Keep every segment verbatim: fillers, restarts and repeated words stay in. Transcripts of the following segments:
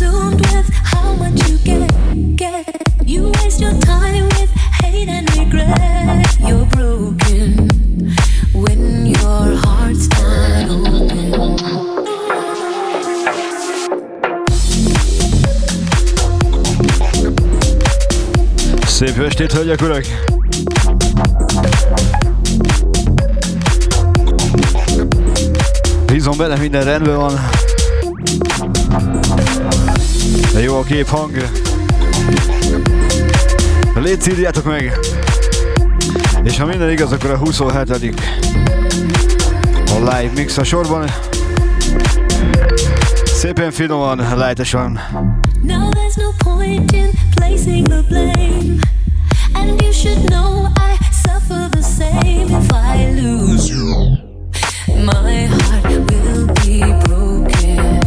consumed with how much you can get. You waste your time with hate and regret. You're broken when your heart's not open. Szép estét, hölgyek, urak! Bízom bele, minden rendben van. De jó a kép, hang. Légy, írjátok meg! És ha minden igaz, akkor a huszonhetedik a live mix a sorban. Szépen finoman, lájtosan. Now there's no point in placing the blame, and you should know I suffer the same. If I lose you, my heart will be broken.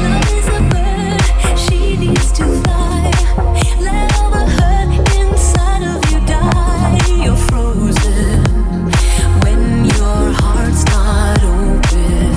Love is a bird, she needs to fly. Let all the hurt inside of you die. You're frozen when your heart's not open.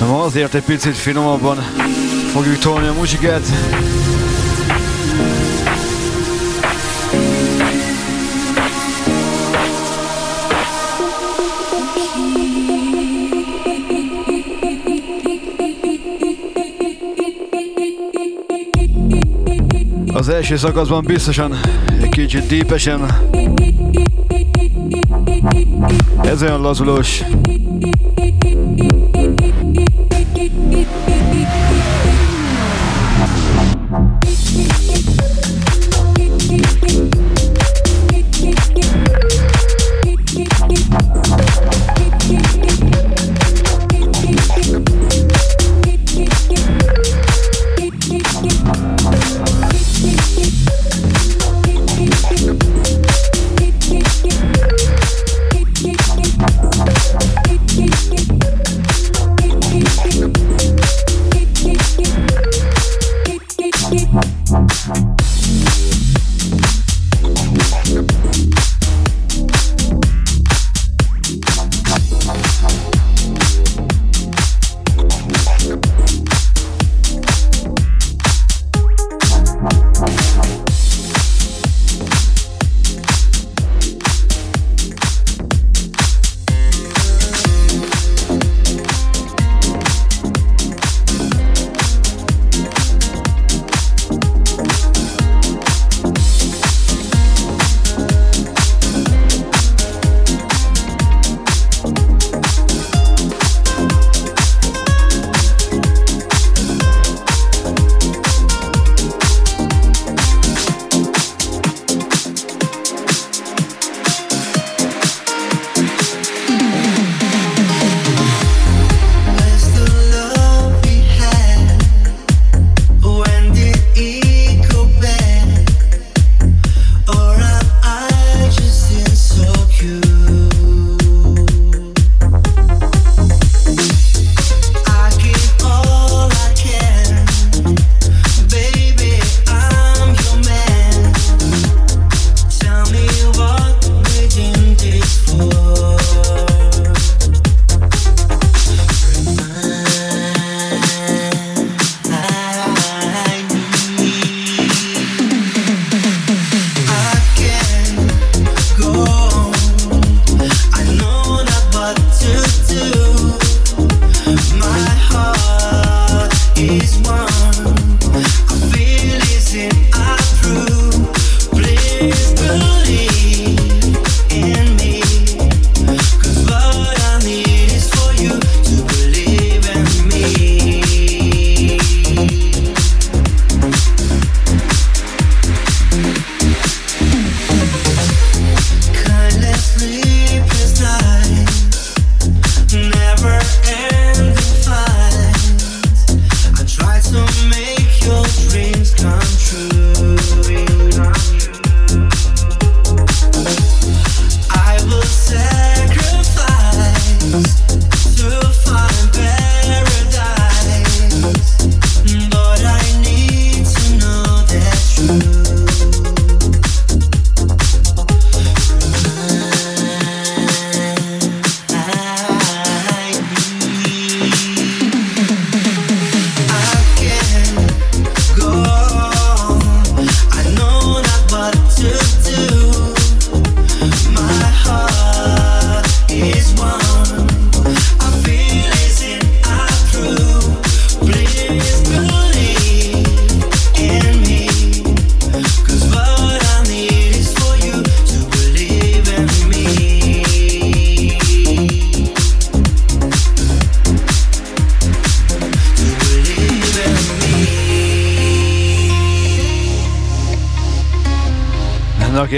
Na, azért egy picit finomabban fogjuk tolni a muzsikát. Az első szakaszban biztosan egy kicsit deepesen. Ez olyan lazulós.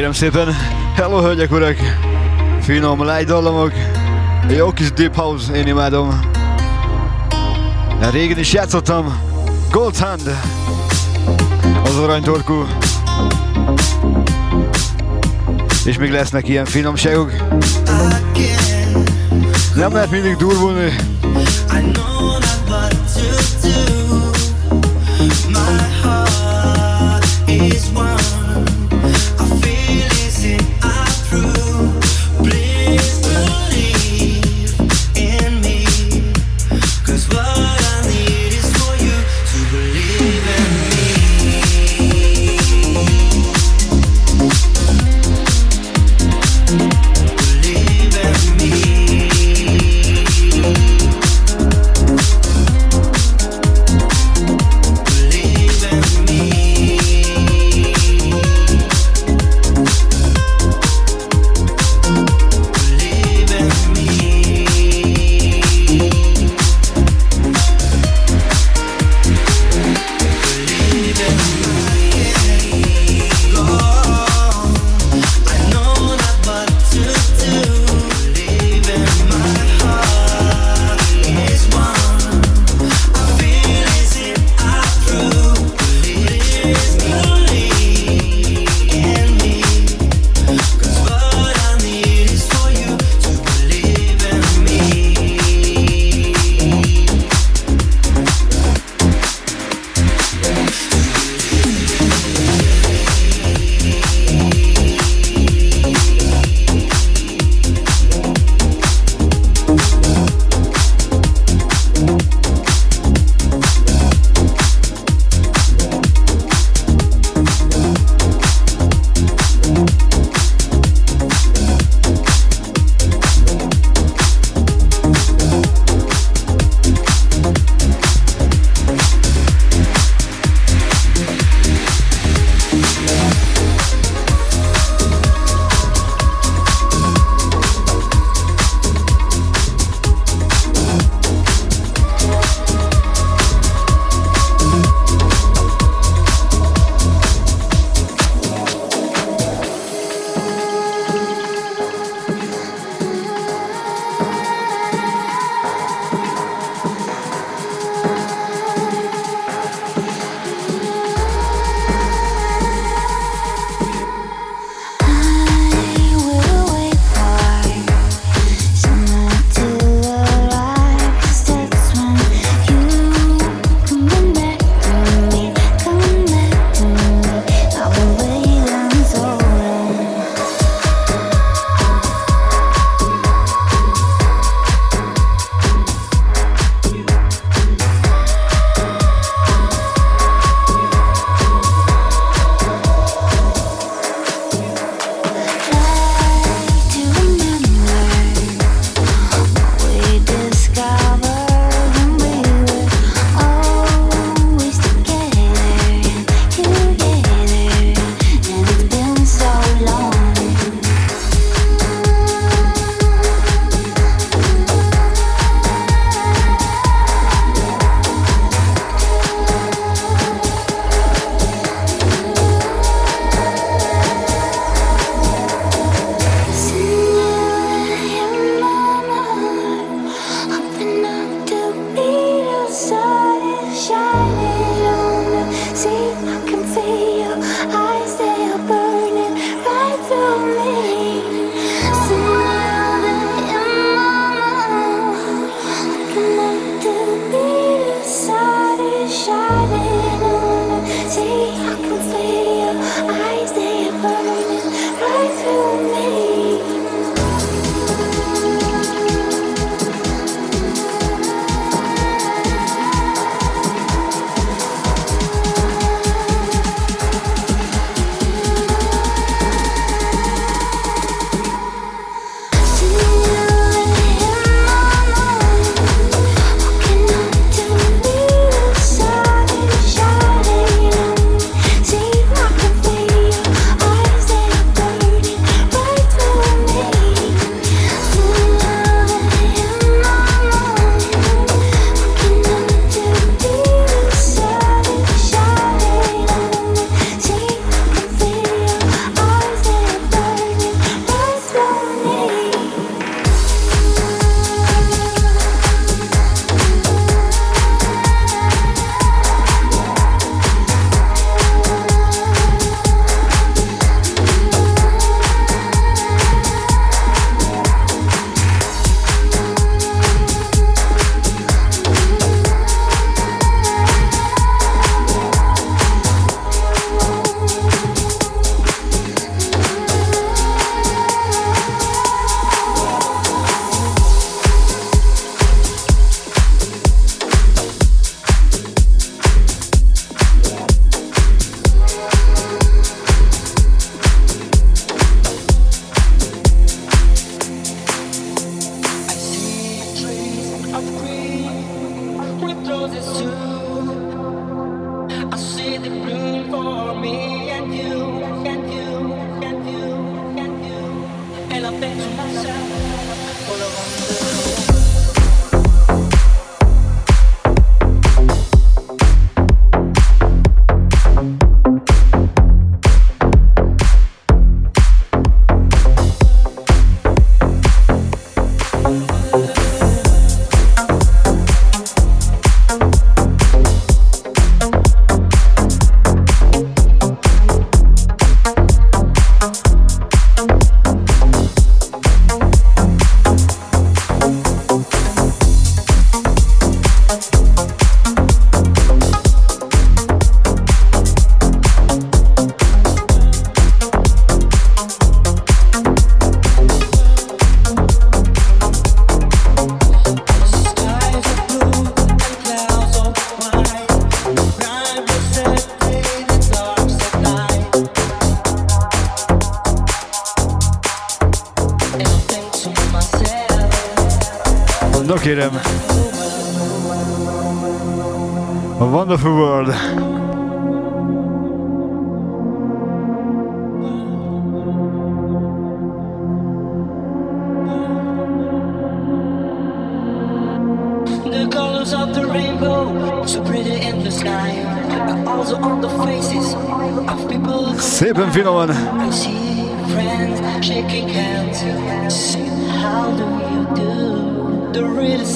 kérem szépen. Hello, hölgyek, urak! Finom light dallamok. Jó kis deep house, én imádom. Régen is játszottam. Gold hand. Az aranytorkú. És még lesznek ilyen finomságok. Nem lehet mindig durvulni.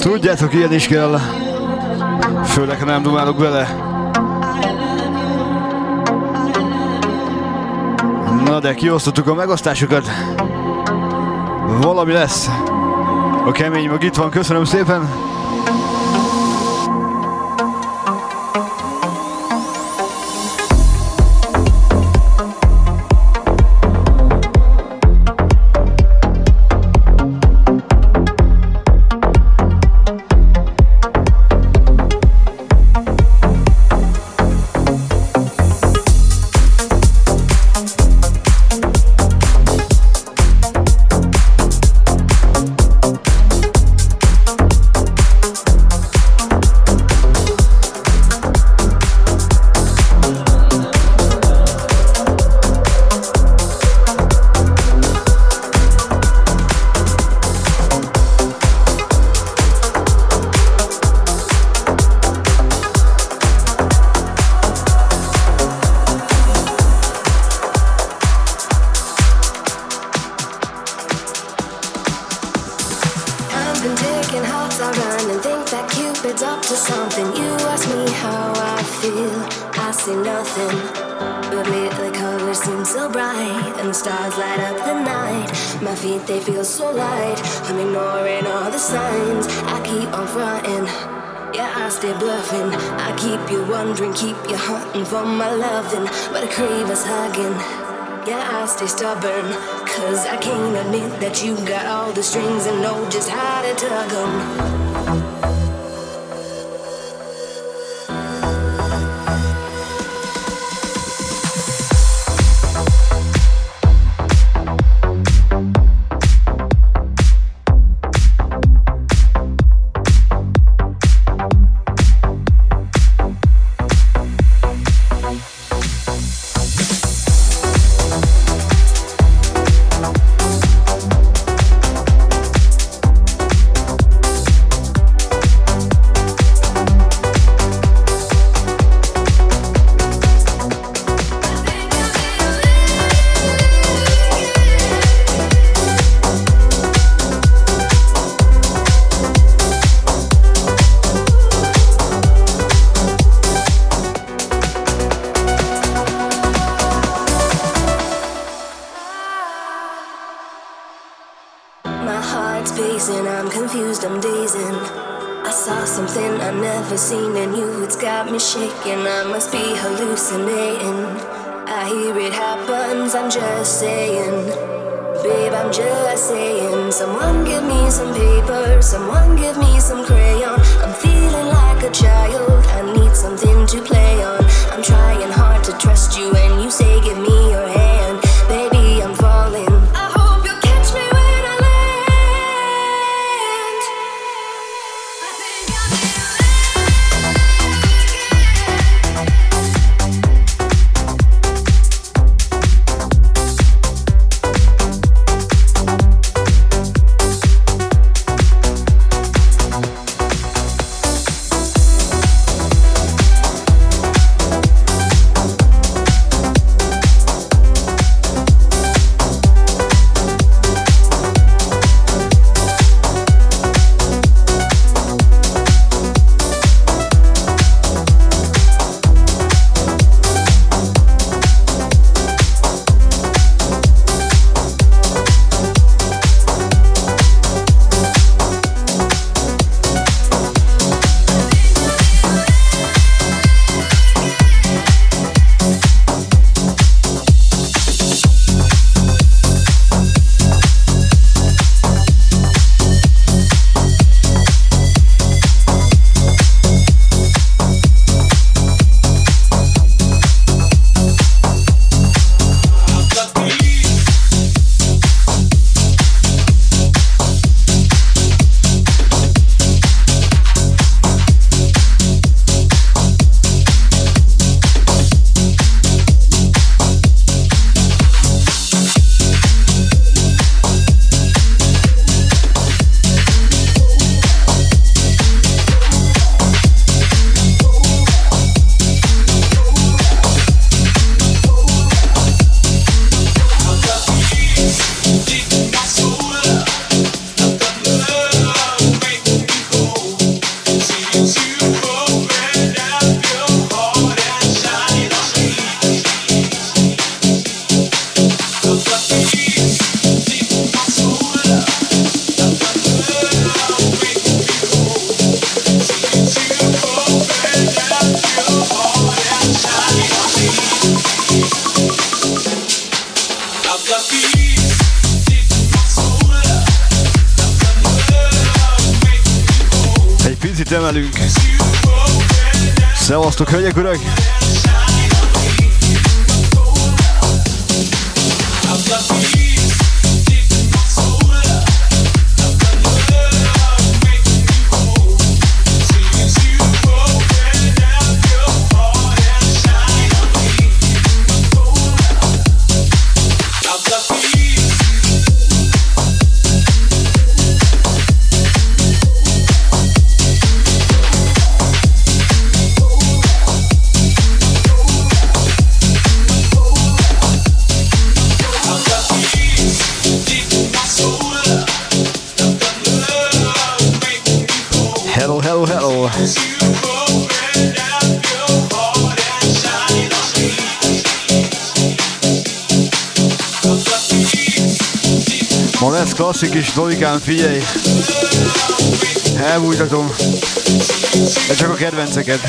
Tudjátok, ilyen is kell, főleg ha nem dumálok vele. Na de kiosztottuk a megosztásokat. Valami lesz. A kemény mag itt van, köszönöm szépen. együtt emelünk. Szevasztok, hölgyek, urak! Ma lesz klasszik is, Zolikám, figyelj! Elbújtatom, de csak a kedvenceket.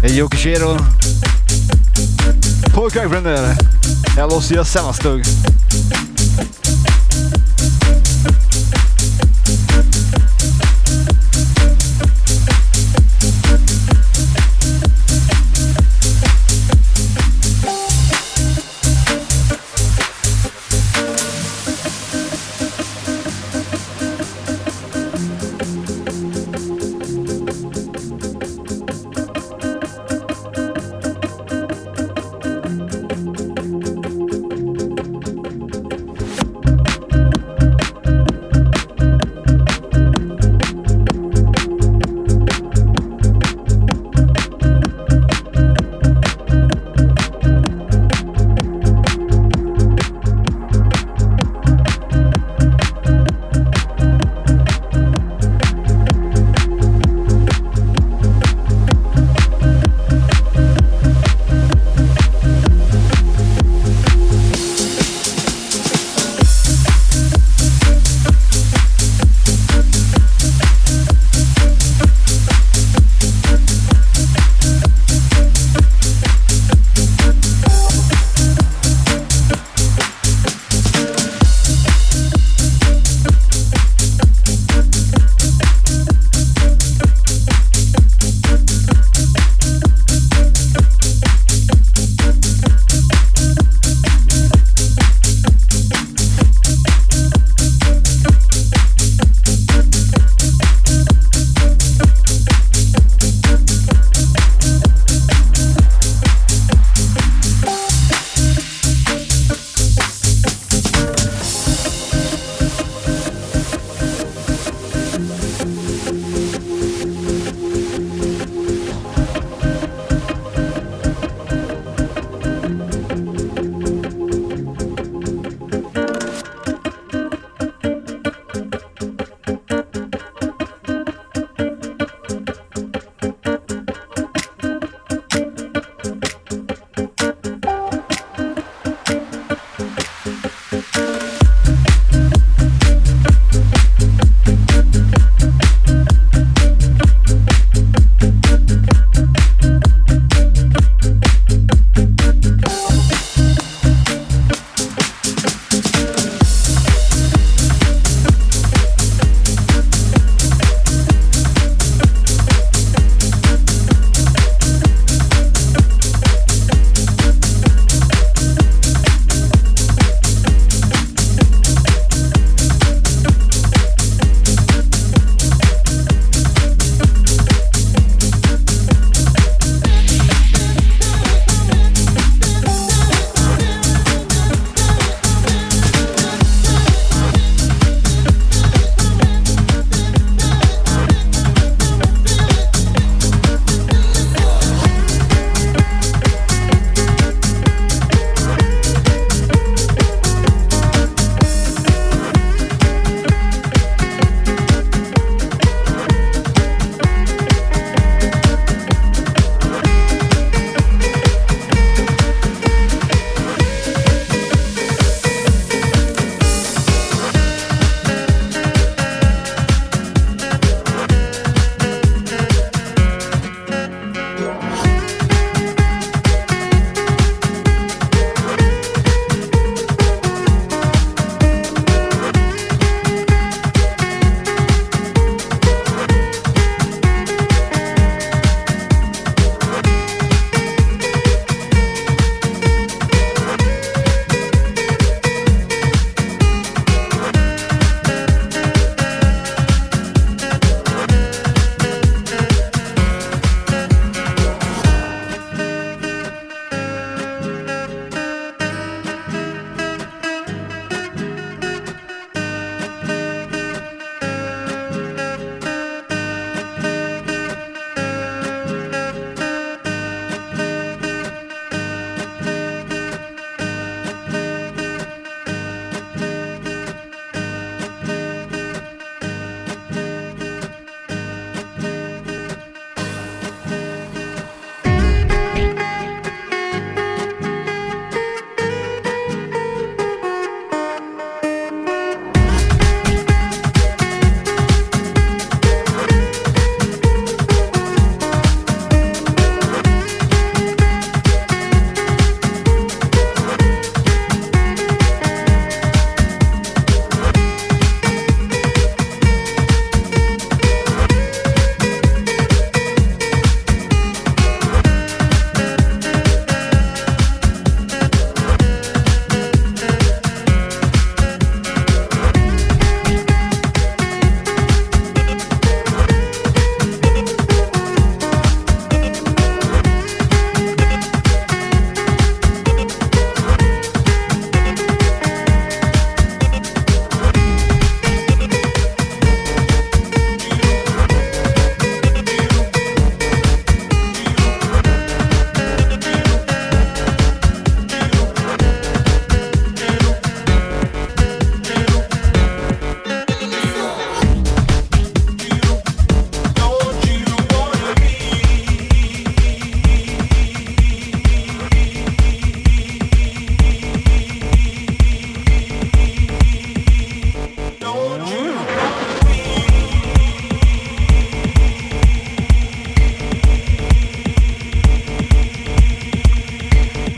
Egy jó kis Jokishiro Polkák rendőre. Hello, szia, szevasztok!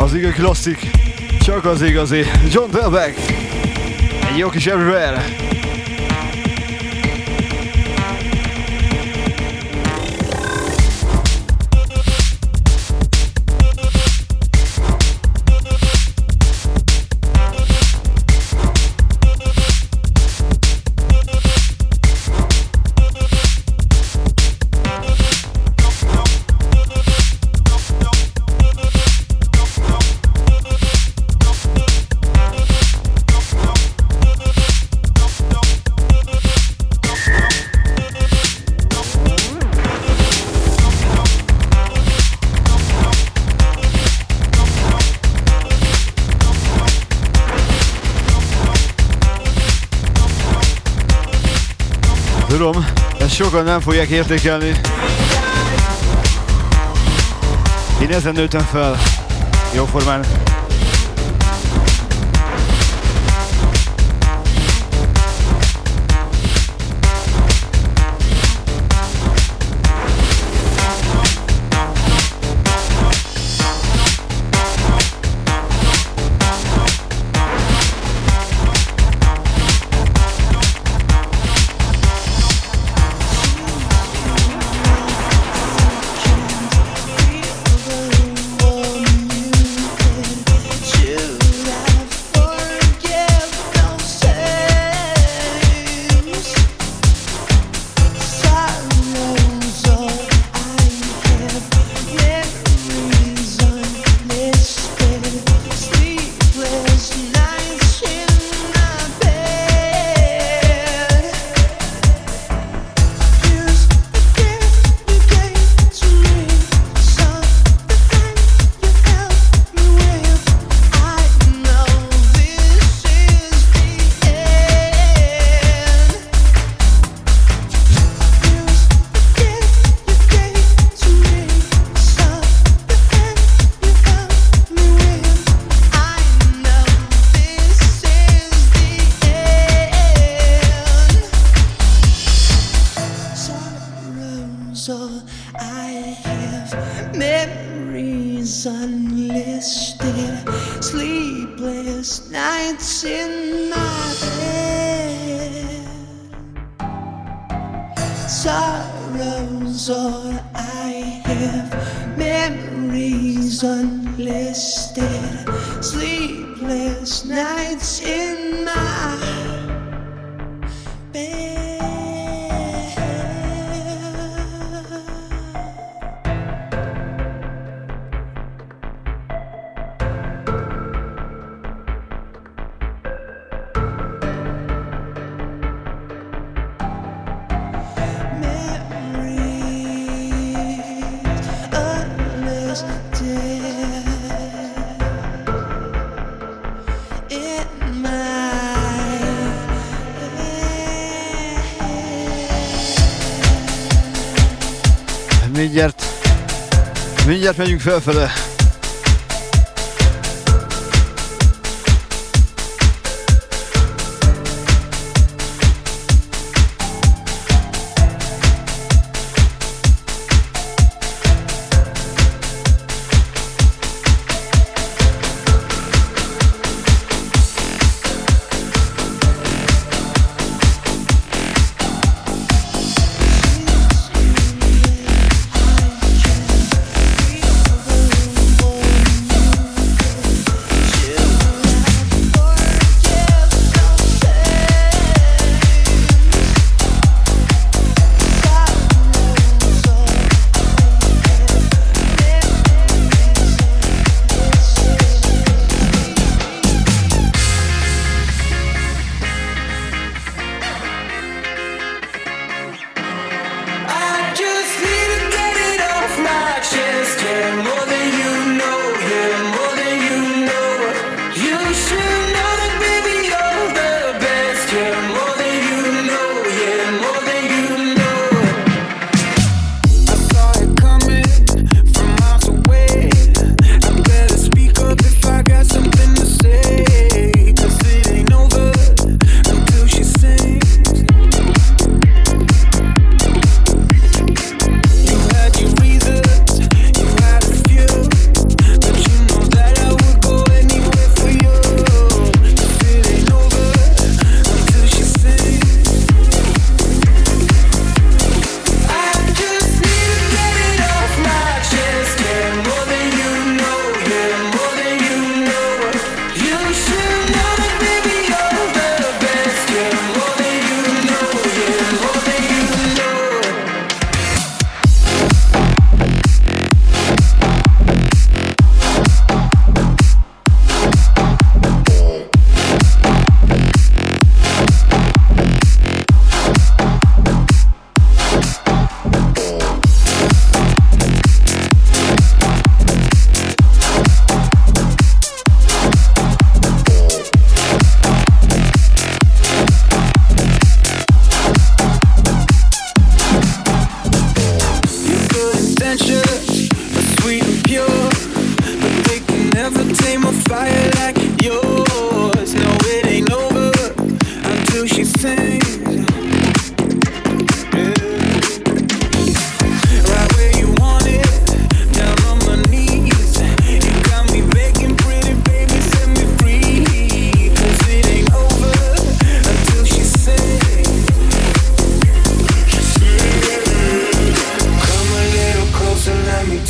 az igazi klasszik, csak az igazi. John Belbeck, egy jó kis Everywhere. Tudom, ezt sokan nem fogják értékelni. Én ezen nőttem fel. Jóformán. Mindjárt, mindjárt megyünk felfele.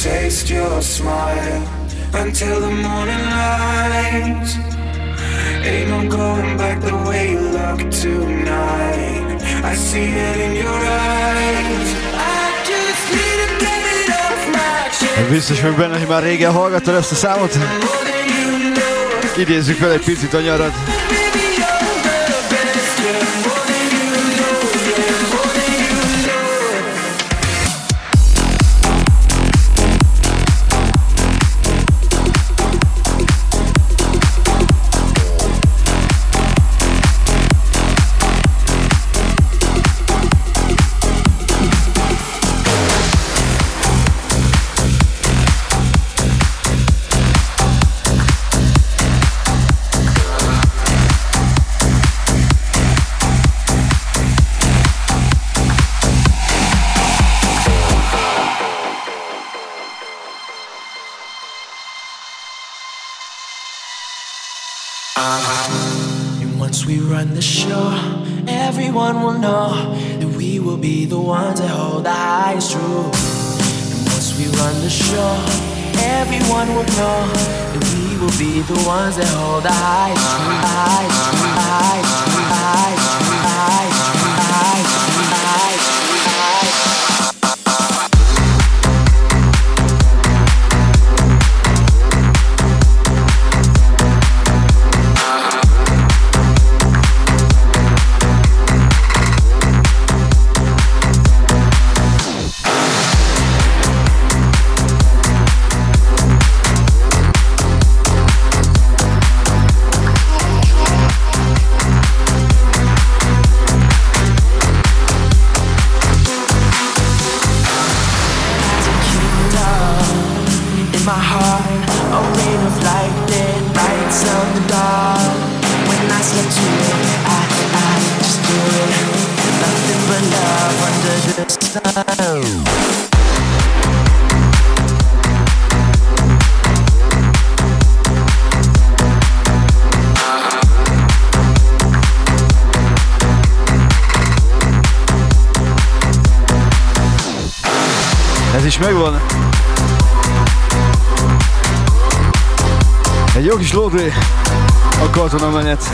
taste your smile until the morning light. Ain't no going back the way you look tonight. I see it in your eyes. I just need to get it off my chest. Biztos vagy benne, hogy már régen hallgattad ezt a számot? Idézzük fel egy picit a nyarat. Megvan. Egy jó kis lógré a katonamenet.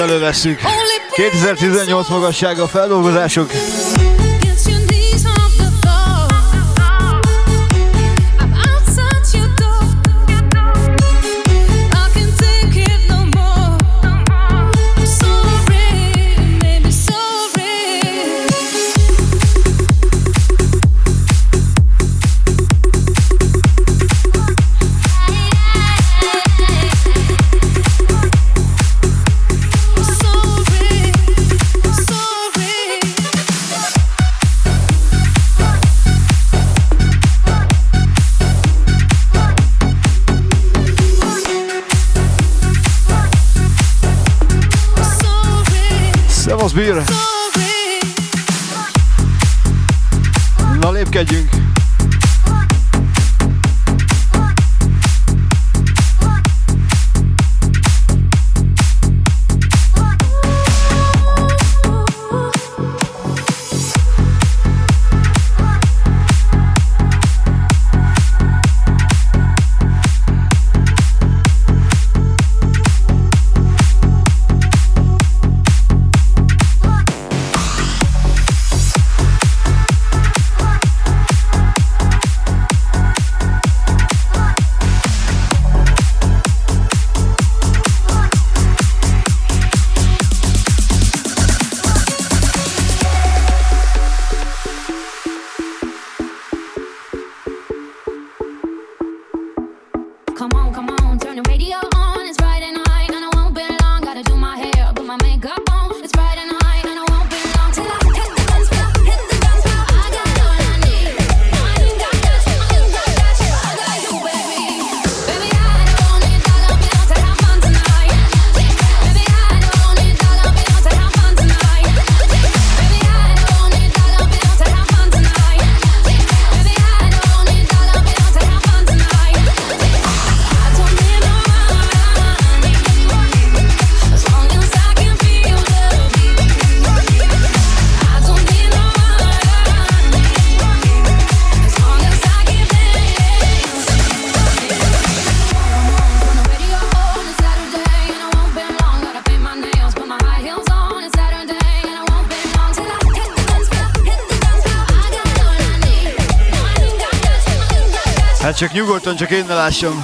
elővesszük. kétezer-tizennyolc magassága a feldolgozások. Bír. Na lépkedjünk! Csak nyugodtan, csak én ne lássam.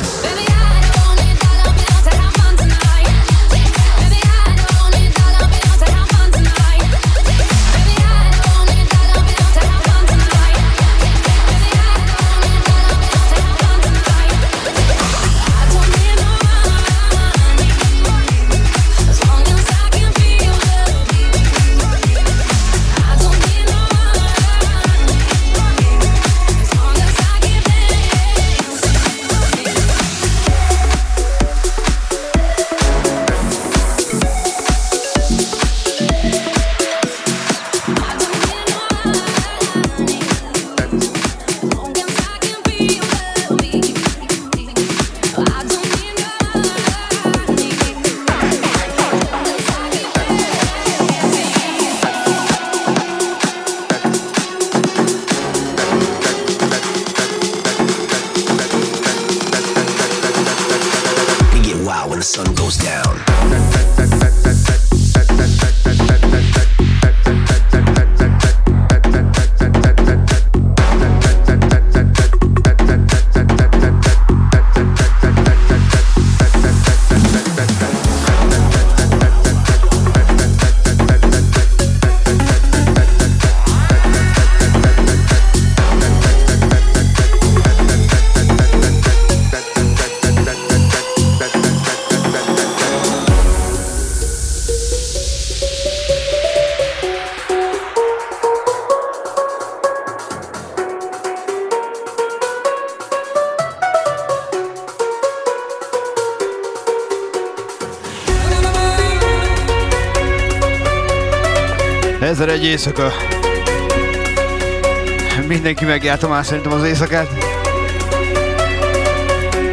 Egy éjszaka. Mindenki megjárta már szerintem az éjszakát.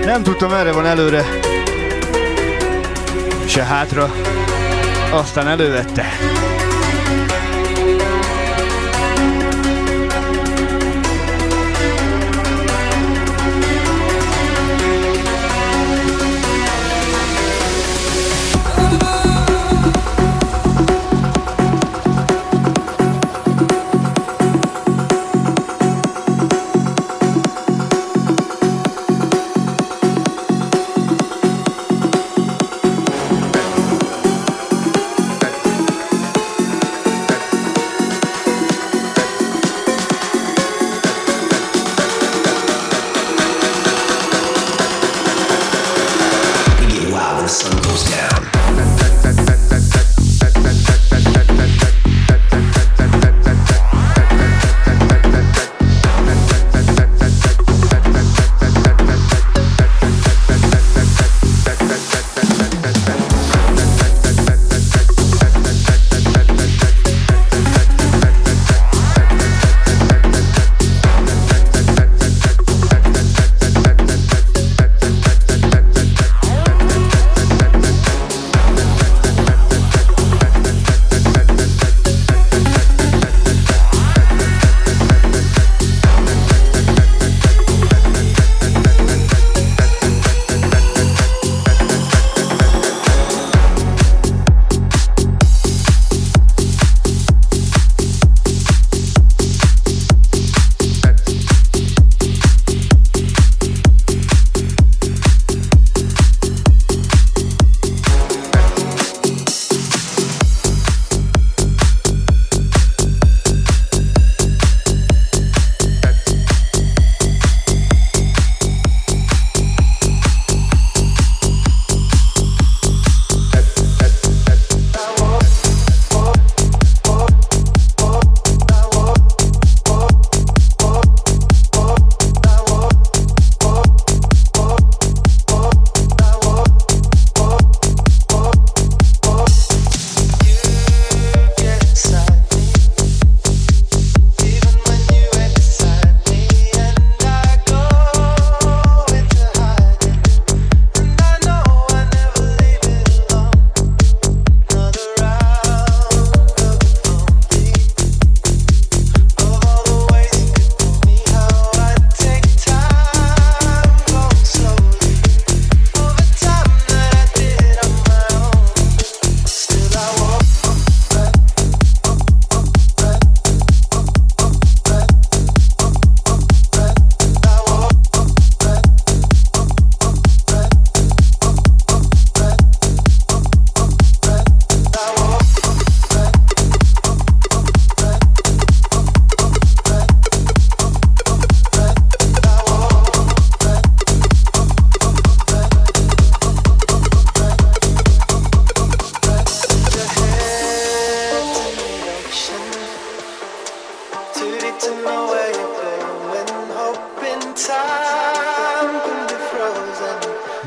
Nem tudtam, merre van előre, se hátra, aztán elővette.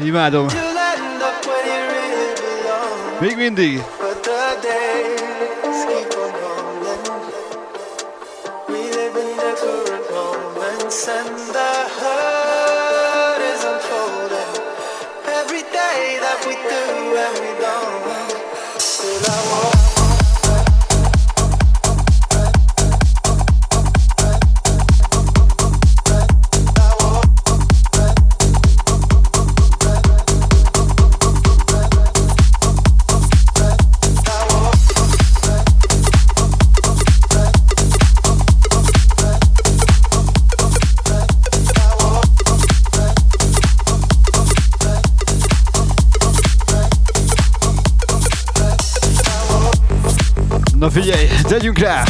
Imádom. Még mindig. Na figyelj, tegyünk rá!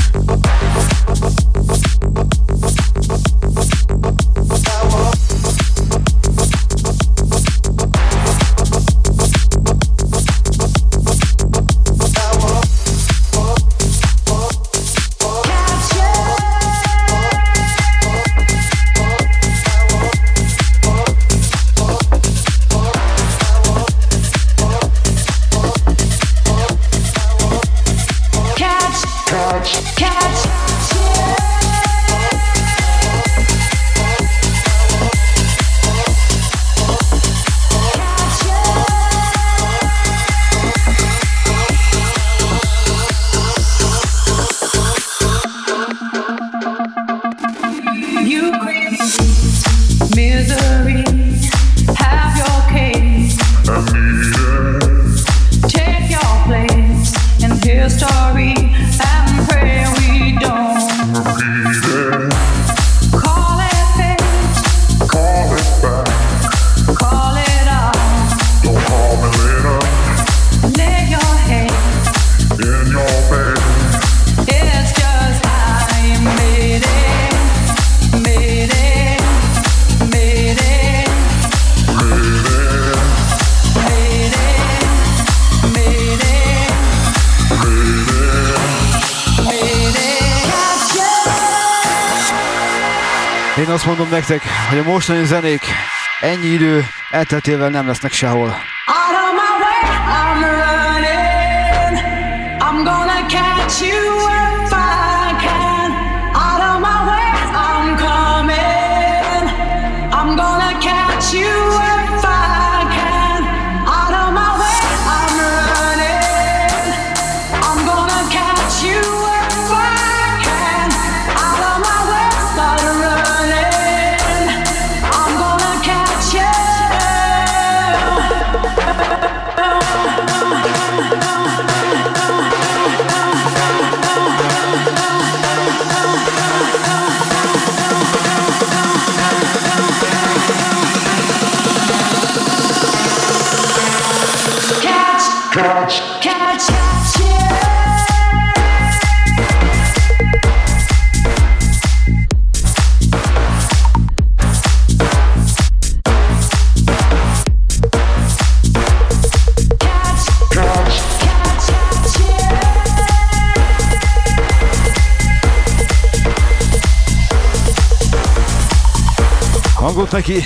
Mondom nektek, hogy a mostani zenék ennyi idő elteltével nem lesznek sehol. Hangot neki!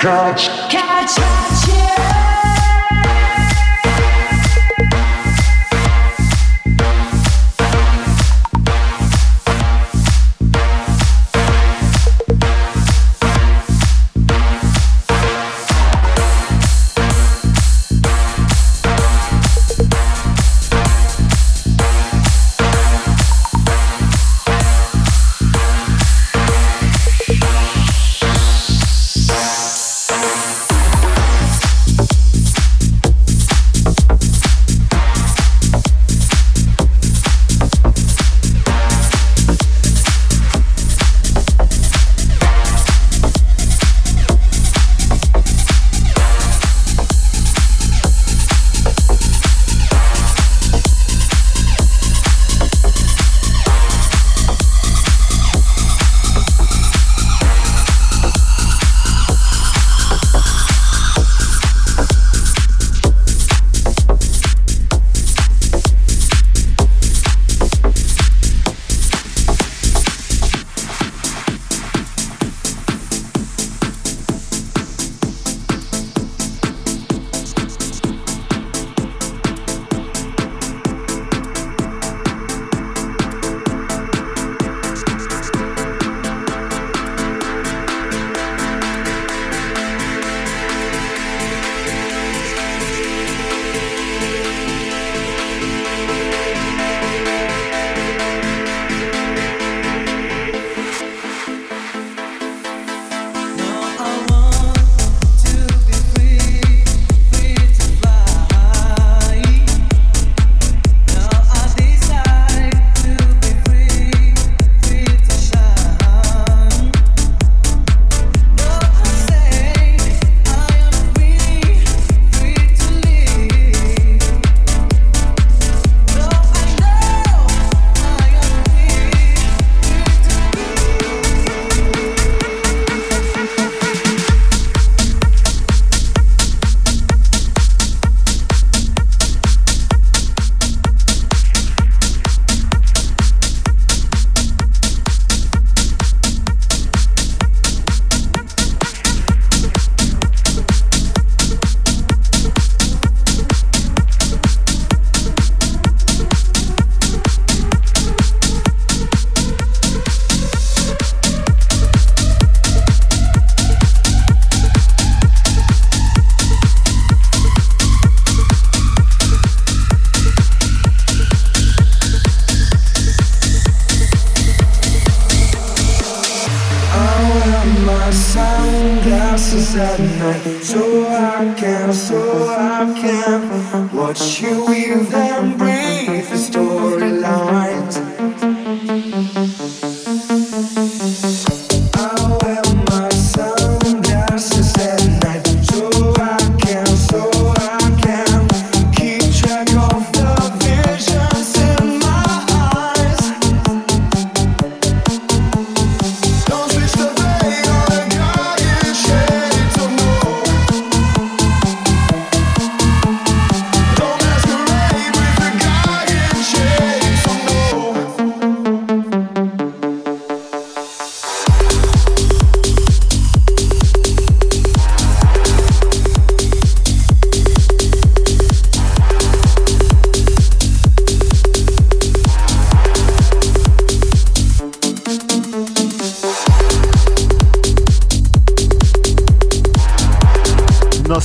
catch, catch, catch, yeah.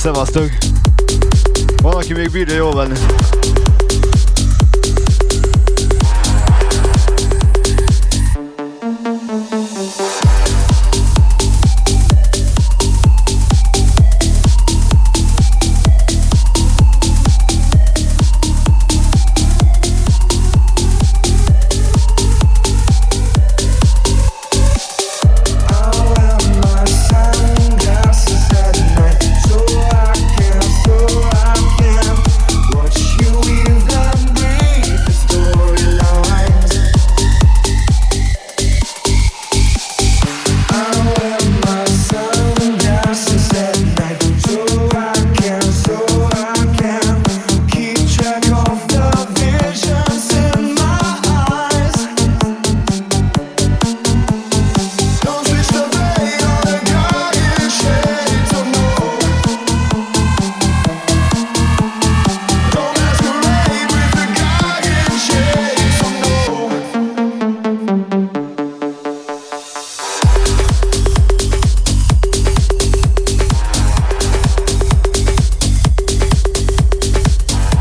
Szevasztok! Valaki még bírja jól venni. You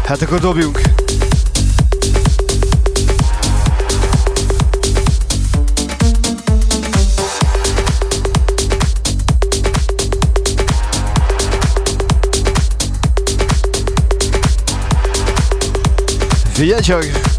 Hát akkor dobjunk! Figyelj csak!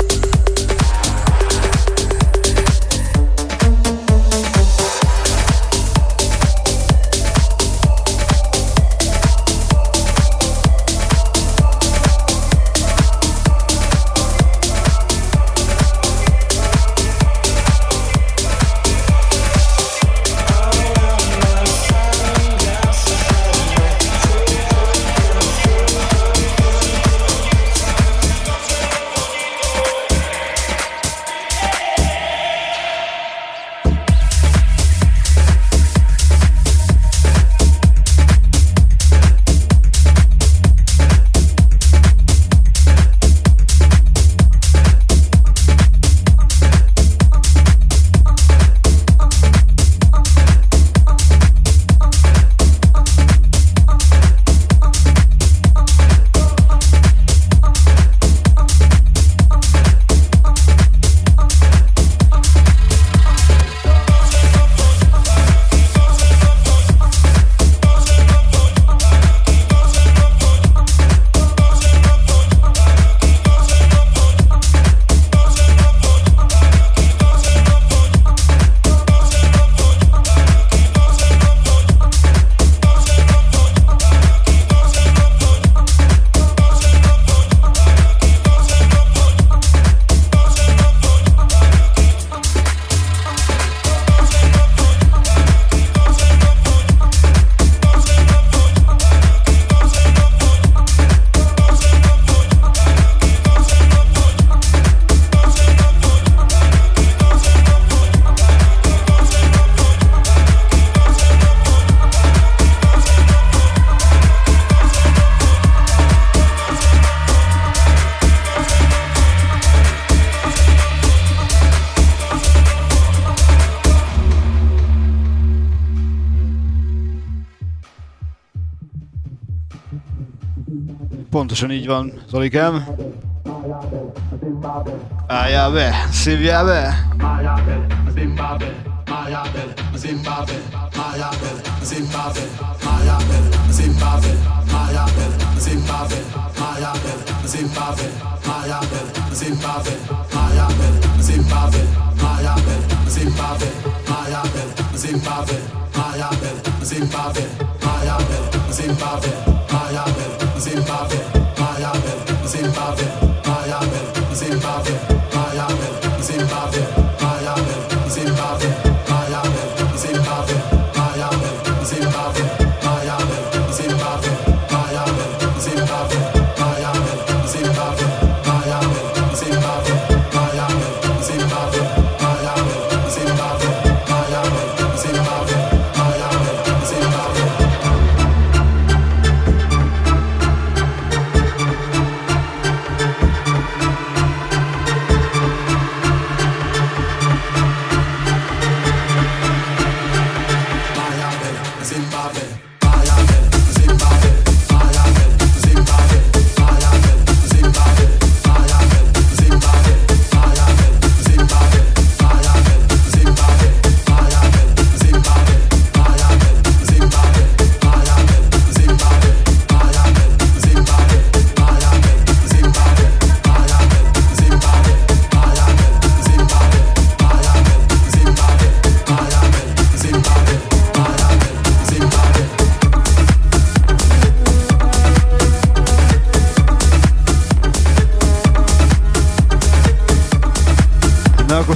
Pontosan így van, Zolikám. Álljál be, szívjál be! Zimbabwe, Mayabel, Zimbabwe, Mayabel, Zimbabwe, Mayabel, Zimbabwe, Mayabel, Zimbabwe, Mayabel, Zimbabwe, Mayabel, Zimbabwe, Mayabel, Zimbabwe, Mayabel, Zimbabwe, Mayabel, Zimbabwe, Mayabel, Zimbabwe, Mayabel, Zimbabwe, Mayabel, Zimbabwe, Mayabel, Zimbabwe, Mayabel, Zimbabwe.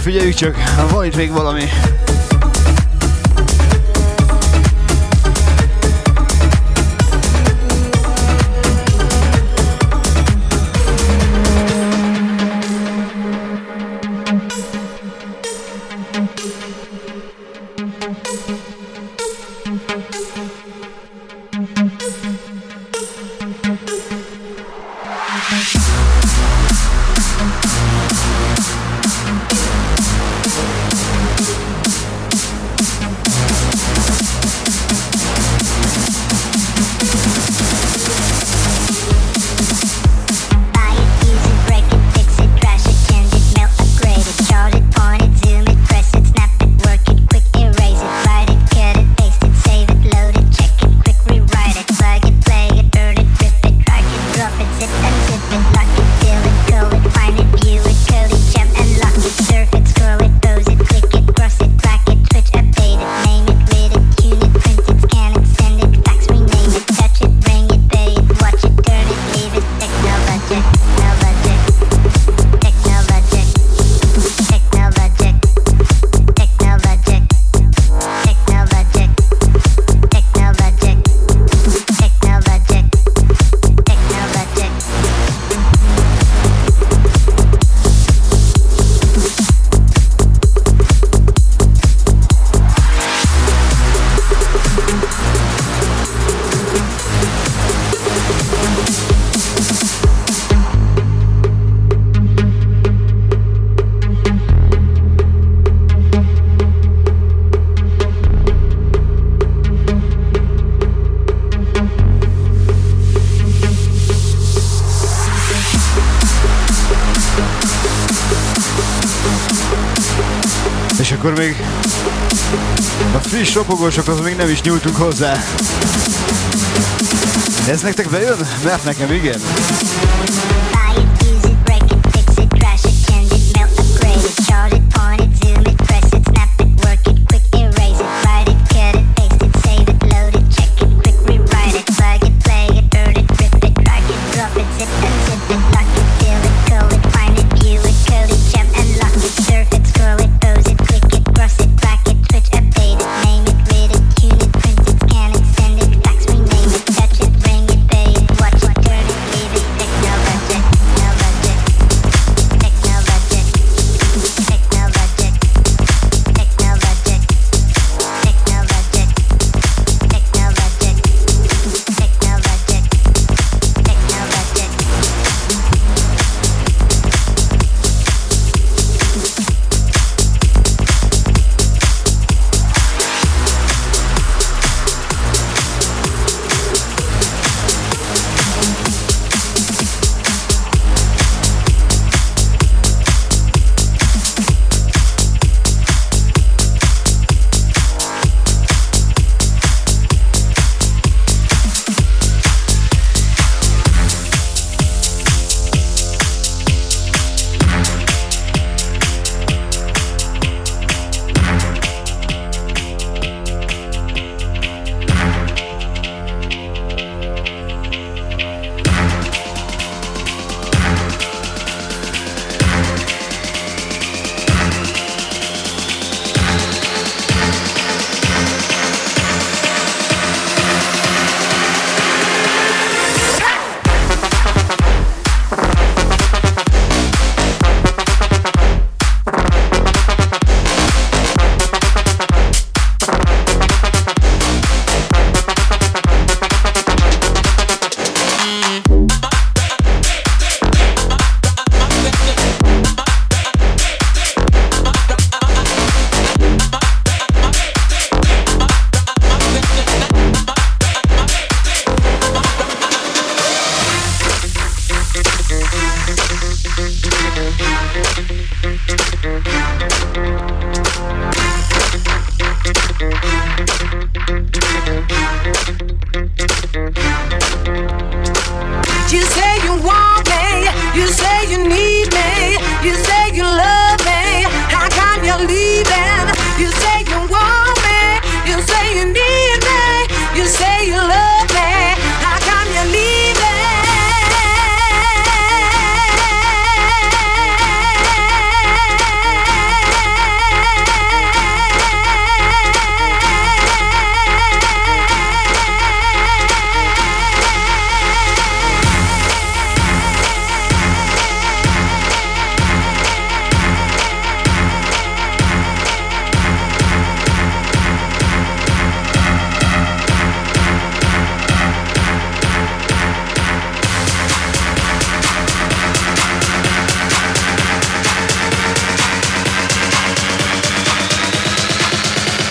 Figyeljük csak, van itt még valami. amikor még a friss ropogósokhoz még nem is nyúltunk hozzá. Ez nektek bejön? Mert nekem igen.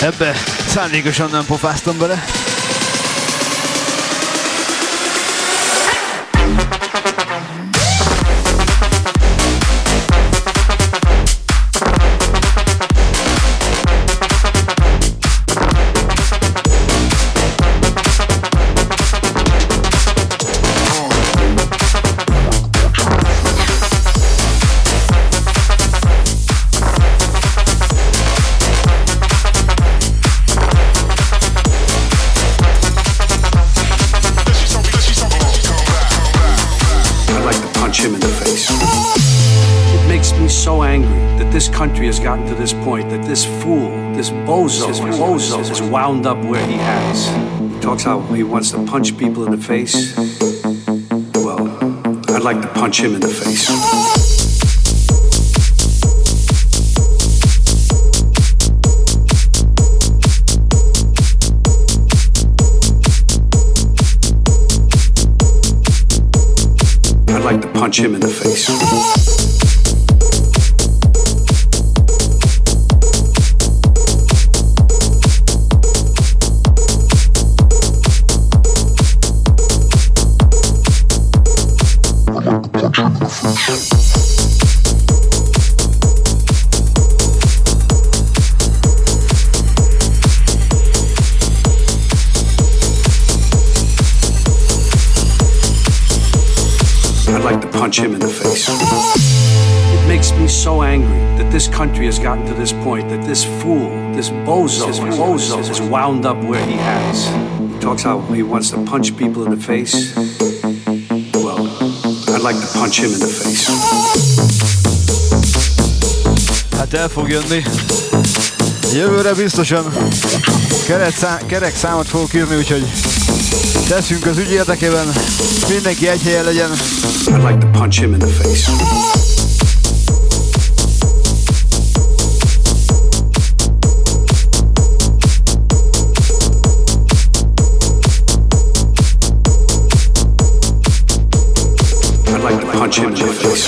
Ebbe szándékosan nem pofáztam bele. Has gotten to this point that this fool, this bozo, this bozo is wound up where he has. He talks how he wants to punch people in the face. Well, I'd like to punch him in the face. I'd like to punch him in the face. punch him in the face. It makes me so angry that this country has gotten to this point, that this fool, this bozo, this bozo has wound up where he has. He talks how he wants to punch people in the face. Well, I'd like to punch him in the face. Hát el fog jönni. Jövőre biztosan kerekszá- kerekszámot fogok írni, úgyhogy teszünk az ügy érdekében, mindenki egy helyen legyen. I'd like to punch him in the face. I'd like to punch him in the face.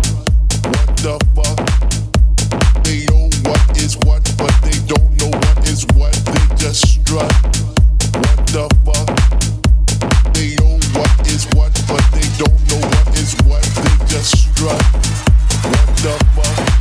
What the fuck? They know what is what, but they don't know what is what. They just strut. What the fuck? They know what is what, but they don't know what is what. They just strut. What the fuck? Hey.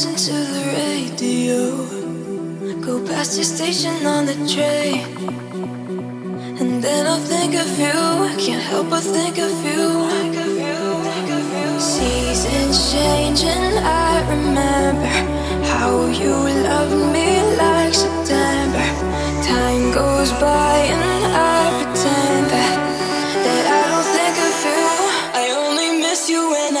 listen to the radio, go past your station on the train, and then I'll think of you. I can't help but think of you. Seasons change and I remember how you loved me like September. Time goes by and I pretend that that I don't think of you. I only miss you when I.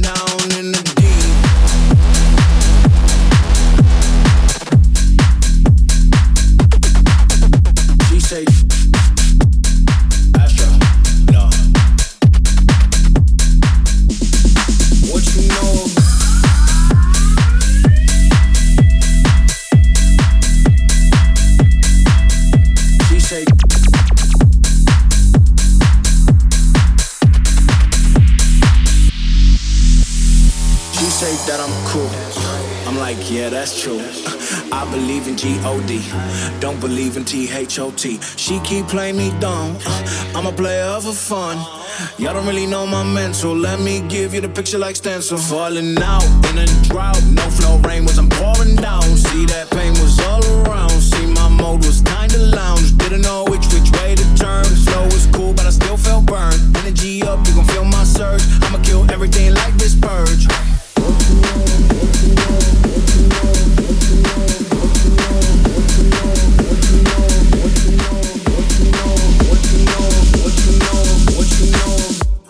down in the deep? Yeah, that's true. I believe in G O D, don't believe in T H O T. She keep playing me dumb, I'm a player for fun. Y'all don't really know my mental, let me give you the picture like stencil. Falling out in a drought, no flow, rain was I'm pouring down. See that pain was all around, see my mode was kinda lounge. Didn't know which which way to turn, slow was cool but I still felt burned. Energy up, you gon' feel my surge, I'ma kill everything like this purge.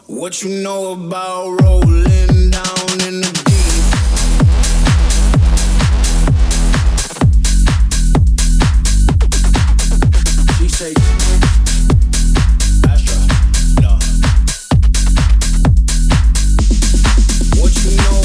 What you know about rolling down in the deep? She say, Astra, no. What you know?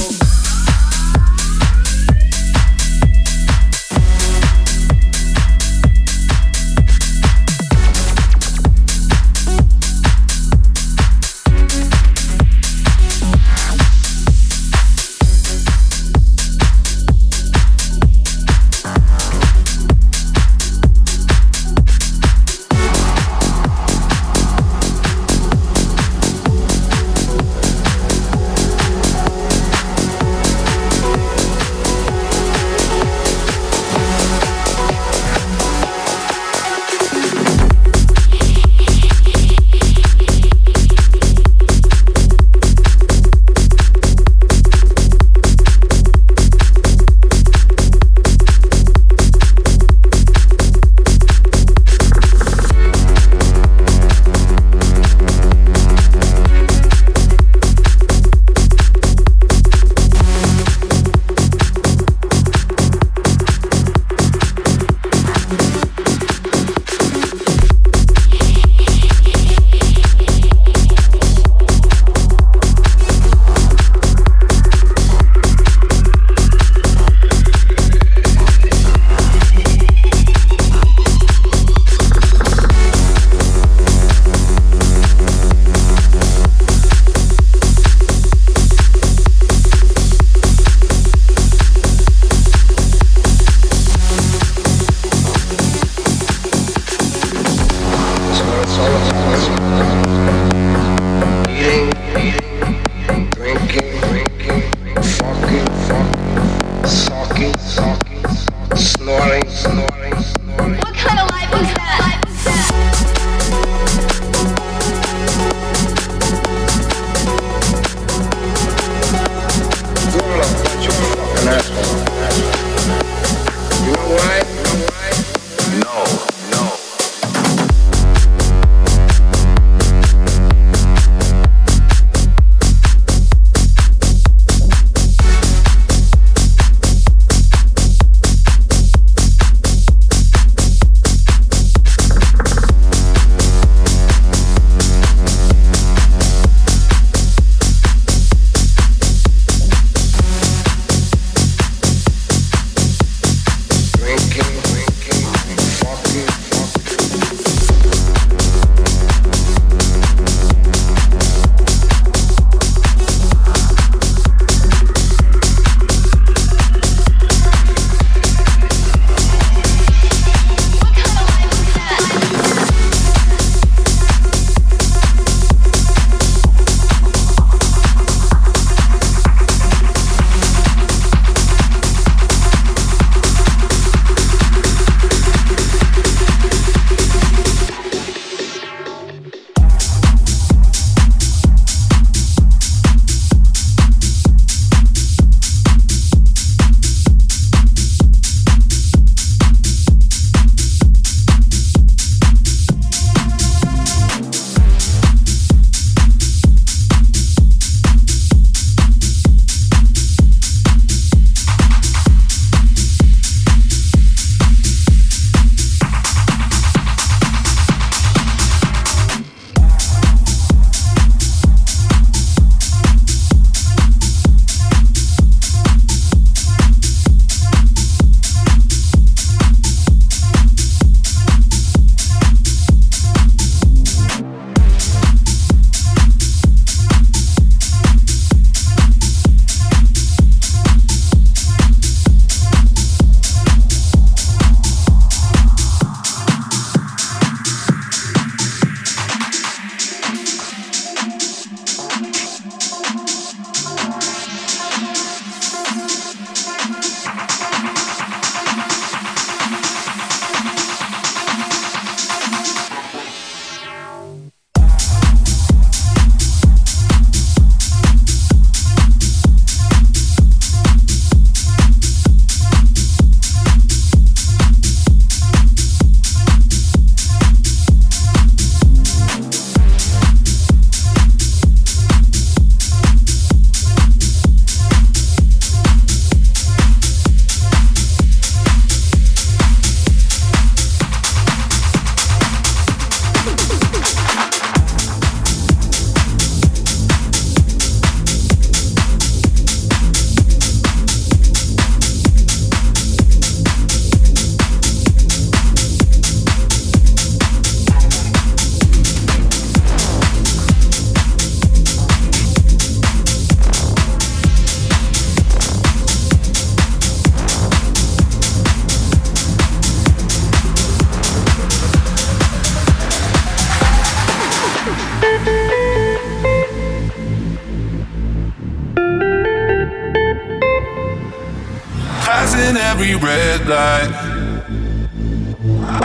in every red light.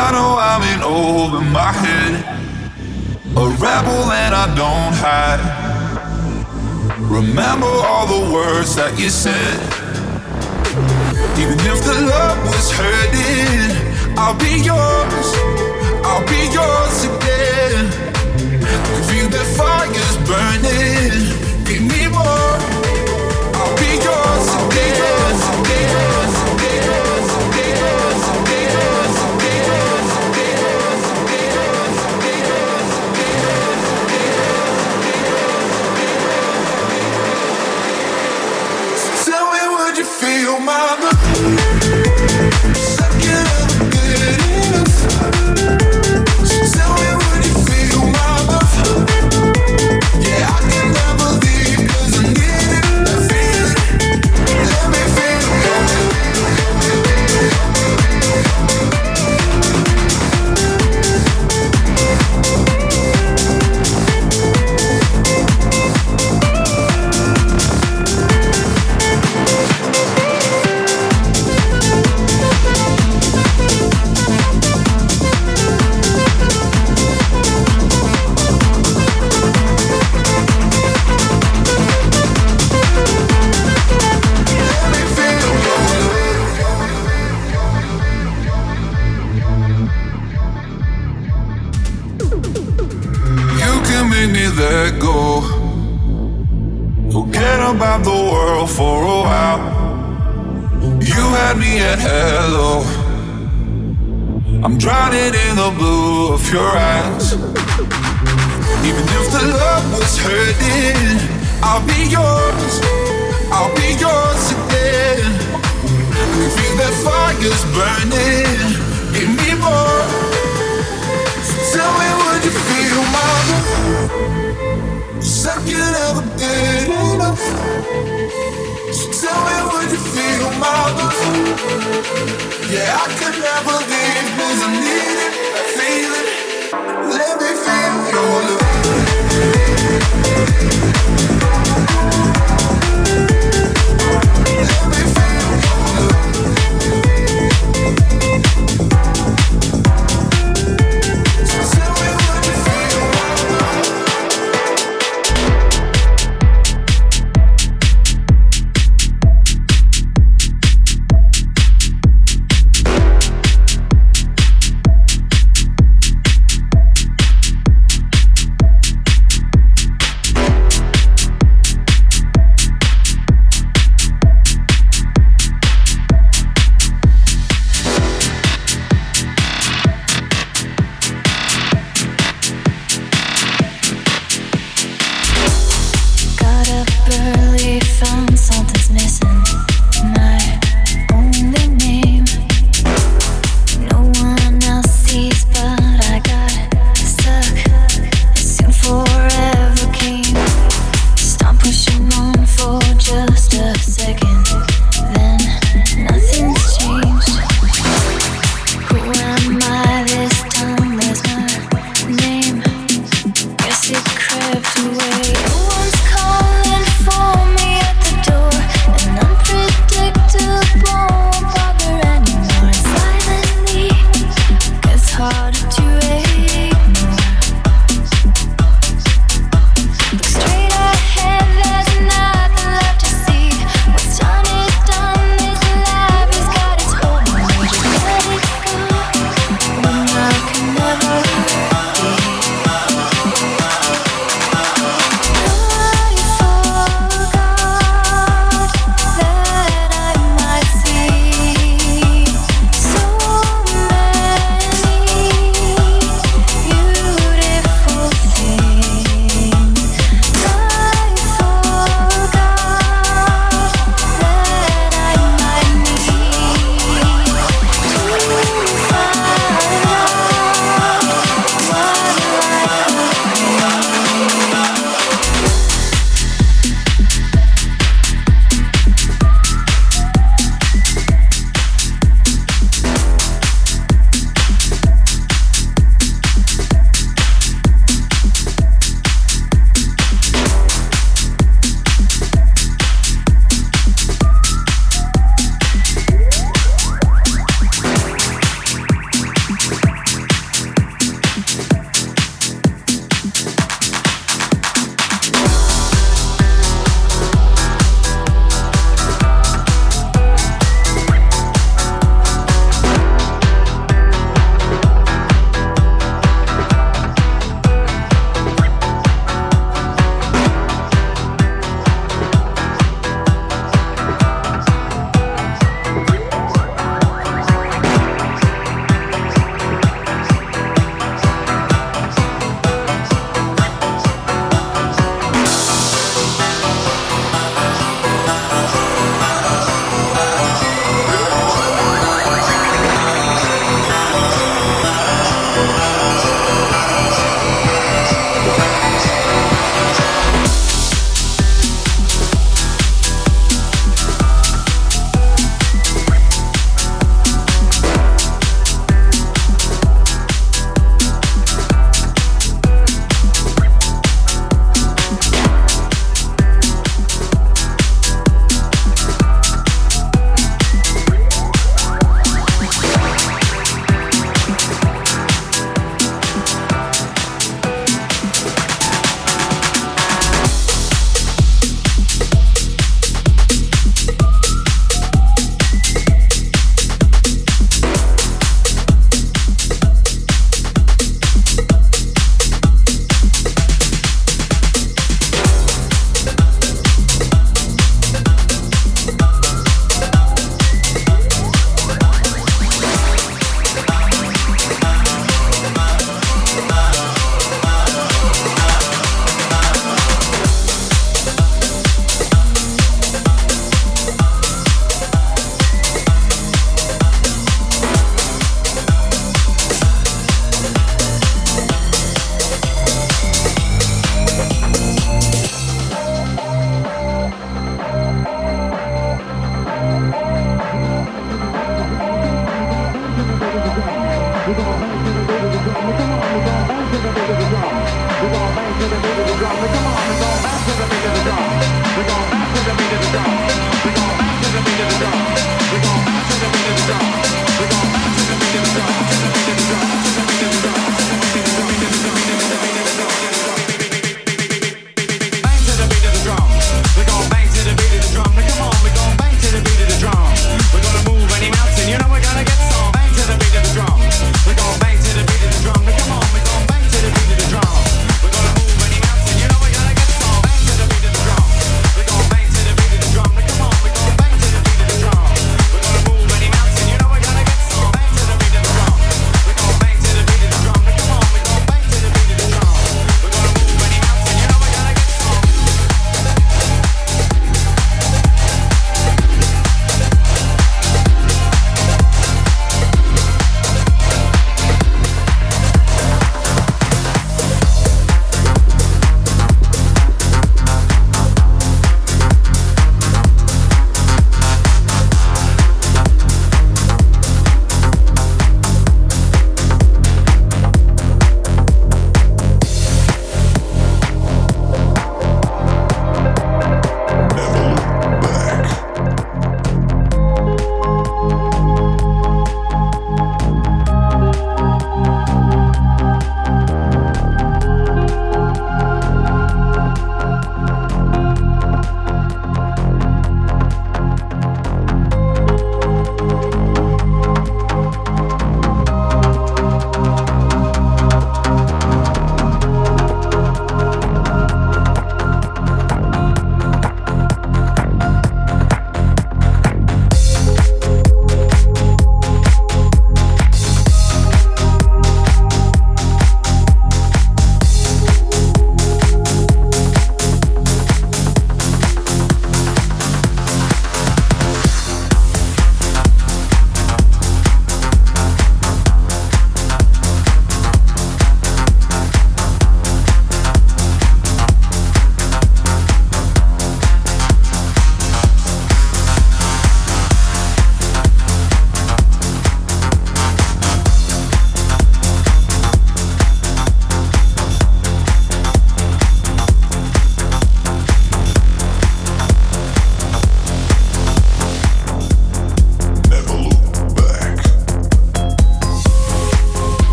I know I'm in over my head, a rebel and I don't hide. Remember all the words that you said. Even if the love was hurting, I'll be yours, I'll be yours again. I can feel the fire's burning. Give me more, I'll be yours again. Tell me, would you feel my love? Second of the good enough. So tell me, would you feel my love? Yeah, I can never leave, 'cause I need it. I feel it. Let me feel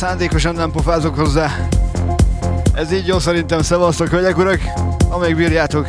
Szándékosan nem pofázok hozzá. Ez így jó szerintem. Szevasztok, hölgyek, urak, amíg bírjátok.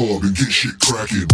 club and get shit crackin'.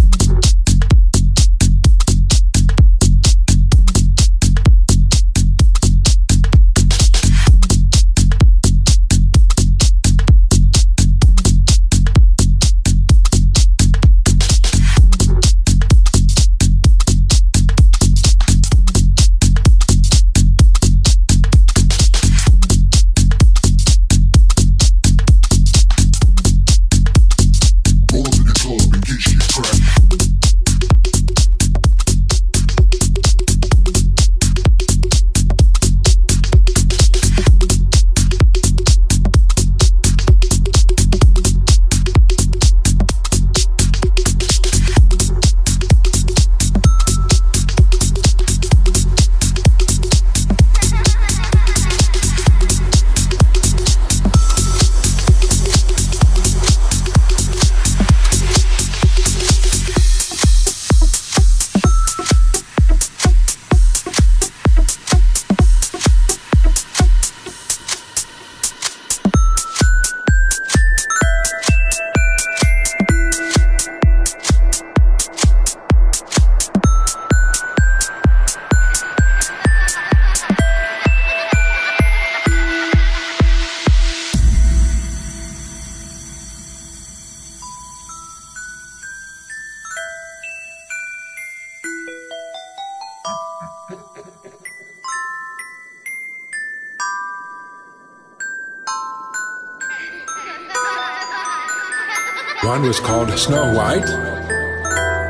One was called Snow White,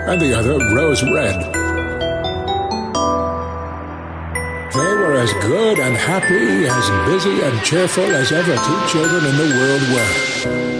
and the other Rose Red. They were as good and happy, as busy and cheerful as ever two children in the world were.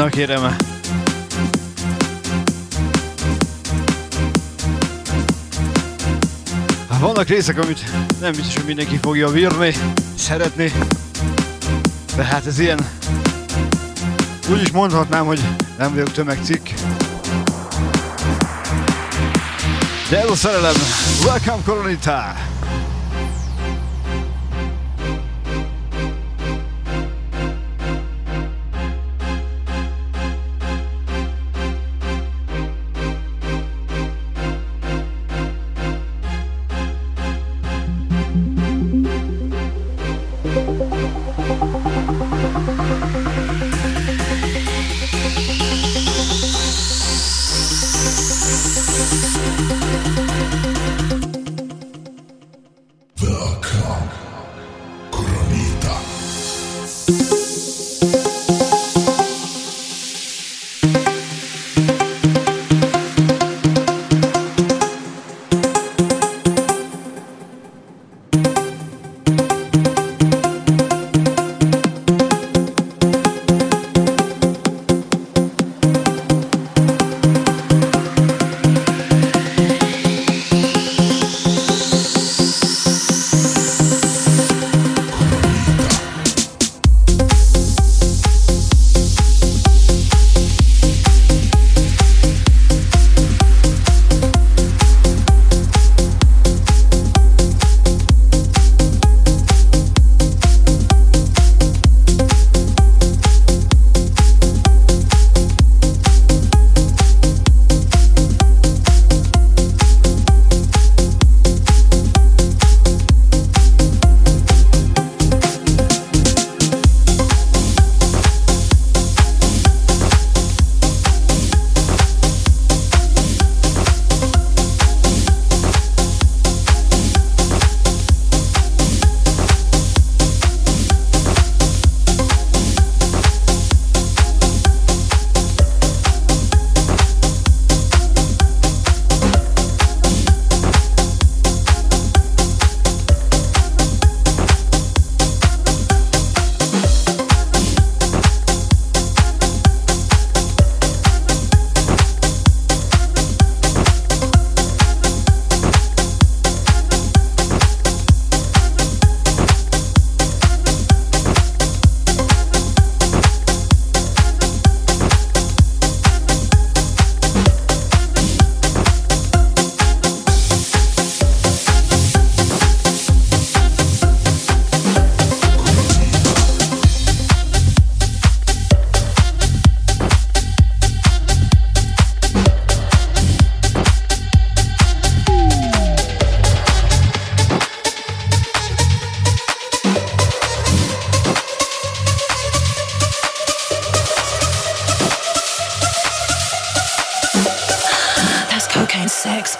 Na kérem, vannak részek, amit nem biztos, hogy mindenki fogja bírni, szeretni, de hát ez ilyen. Úgy is mondhatnám, hogy nem vagyok tömegcikk. De ez a szerelem. Welcome, Coronita!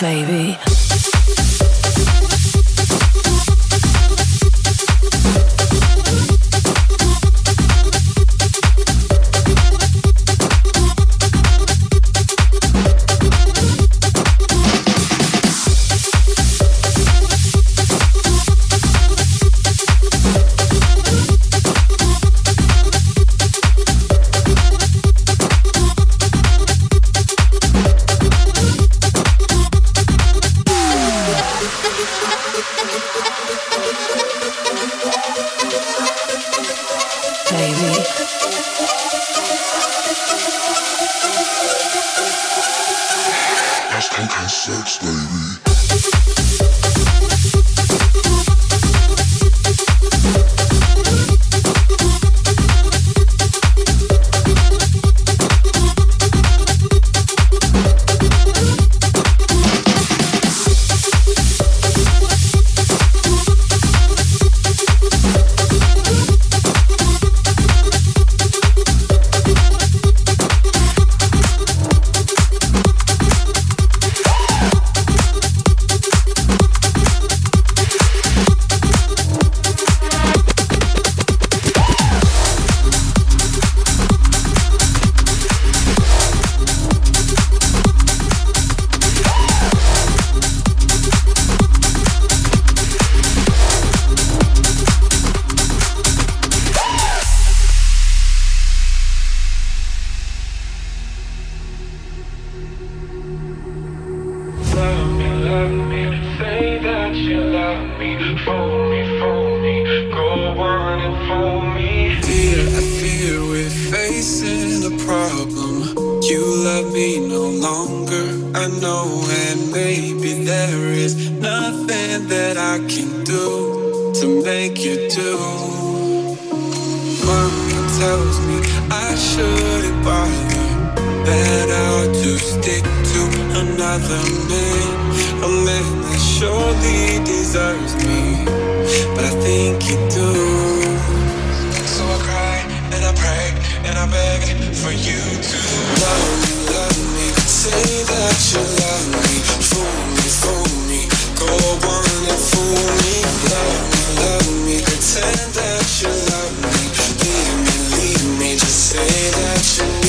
Baby. I you love me no longer, I know, and maybe there is nothing that I can do to make you do. Mommy tells me I shouldn't bother, better to stick to another man, a man that surely deserves me, but I think you do. So I cry and I pray and I beg for you to love me, love me, say that you love me, fool me, fool me, go on and fool me, love me, love me, pretend that you love me, leave me, leave me, just say that you need me.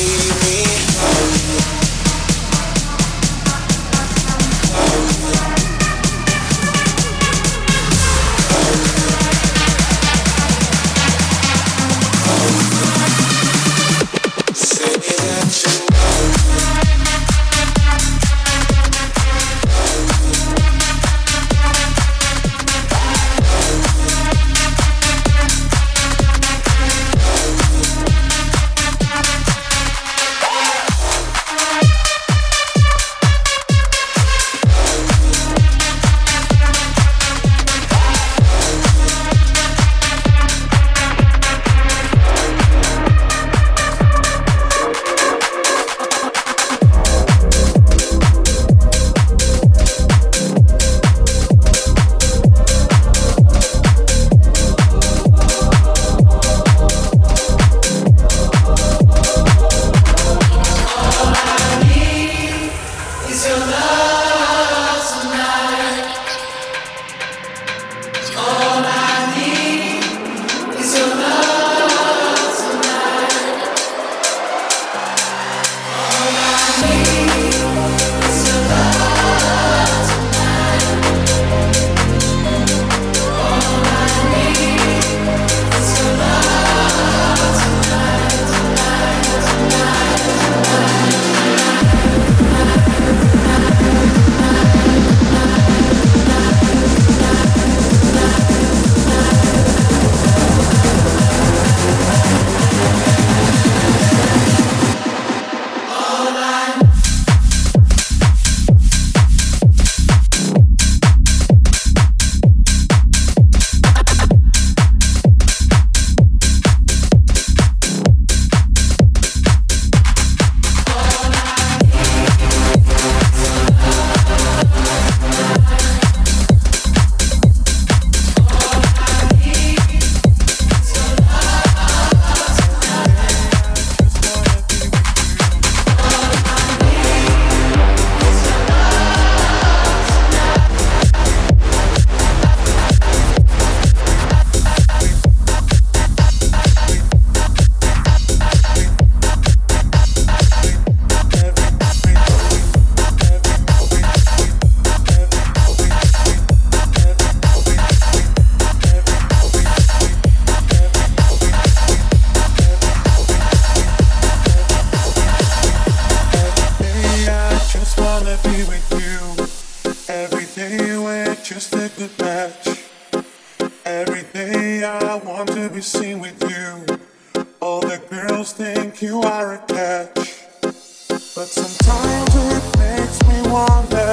But sometimes it makes me wonder.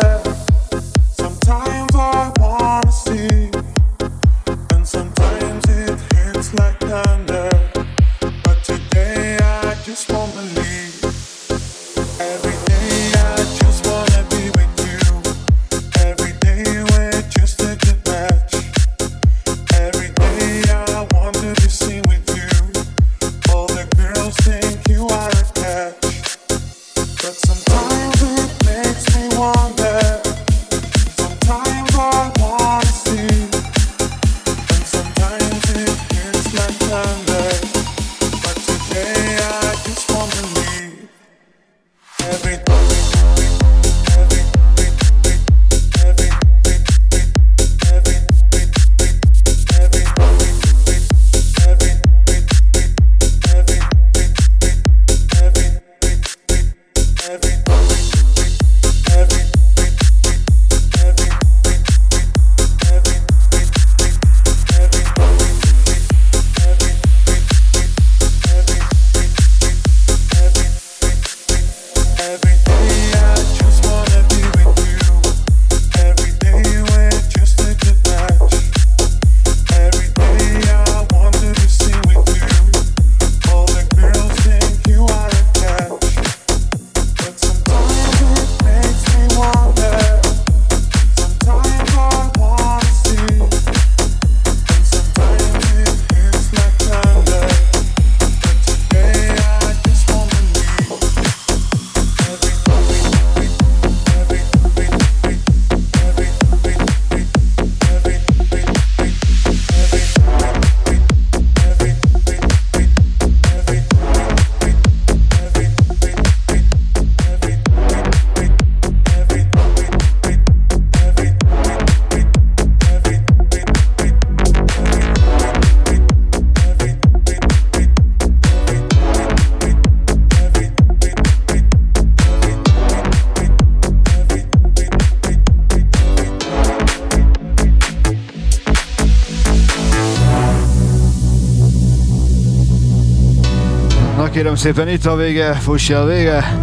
kérem szépen, itt a vége, fuss el vége.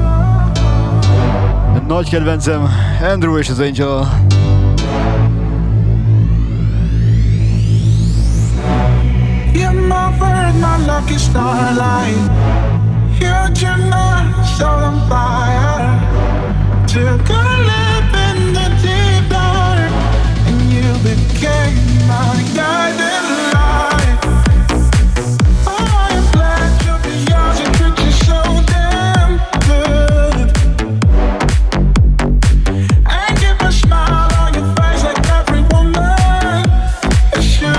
Nagy kedvencem, Andrew és az Angel. Lucky starlight, huge enough, so on fire. Took a leap in the deep dark, and you became my guiding light. Oh, your black Jokishiro, your picture so damn good. And give a smile on your face like every woman is you.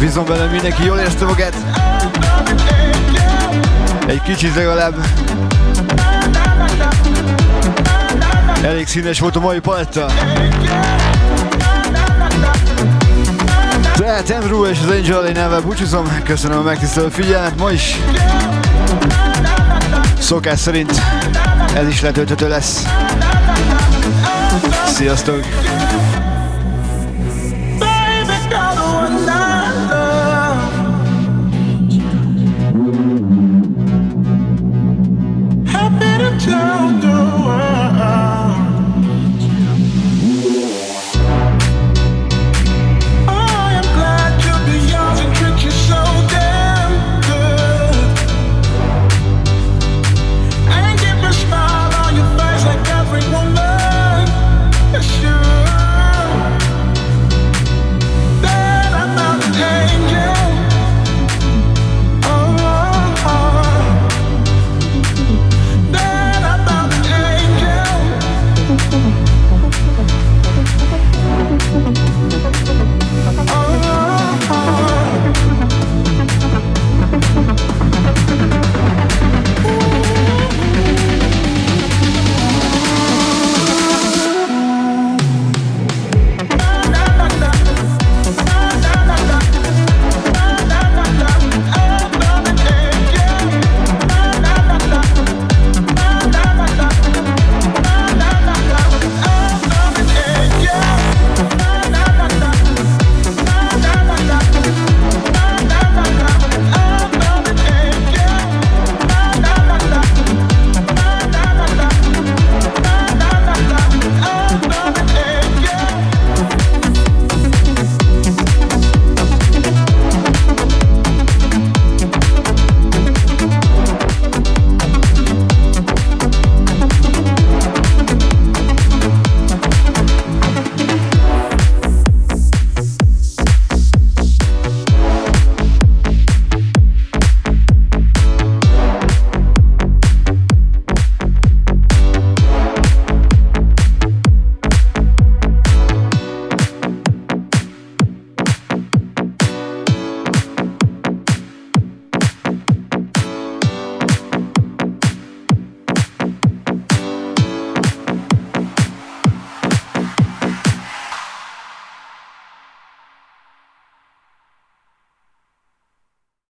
Bízom benne, mindenki jól érezte magát. Egy kicsit legalább. Elég színes volt a mai paletta. Tehát Andrew és az Angel, én elvel búcsúzom. Köszönöm a megtisztelő figyelmet ma is. Szokás szerint ez is letölthető lesz. Sziasztok! Down